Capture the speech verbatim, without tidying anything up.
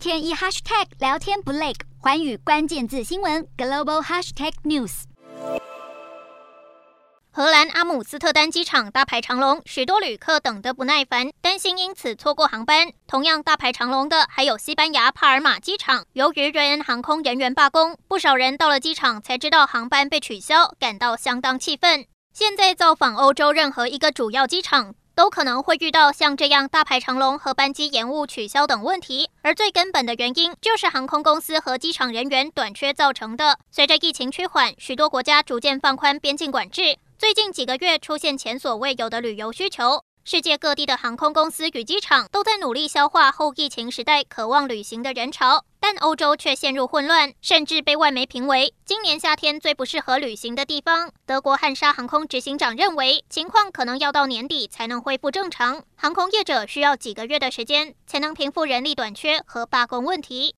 天一 hashtag 聊天不累，寰宇关键字新闻 Global Hashtag News。荷兰阿姆斯特丹机场大排长龙，许多旅客等得不耐烦，担心因此错过航班。同样大排长龙的还有西班牙帕尔马机场，由于瑞安航空人员罢工，不少人到了机场才知道航班被取消，感到相当气愤。现在造访欧洲任何一个主要机场，都可能会遇到像这样大排长龙和班机延误、取消等问题，而最根本的原因就是航空公司和机场人员短缺造成的。随着疫情趋缓，许多国家逐渐放宽边境管制，最近几个月出现前所未有的旅游需求，世界各地的航空公司与机场都在努力消化后疫情时代渴望旅行的人潮，但欧洲却陷入混乱，甚至被外媒评为今年夏天最不适合旅行的地方。德国汉莎航空执行长认为，情况可能要到年底才能恢复正常，航空业者需要几个月的时间才能平复人力短缺和罢工问题。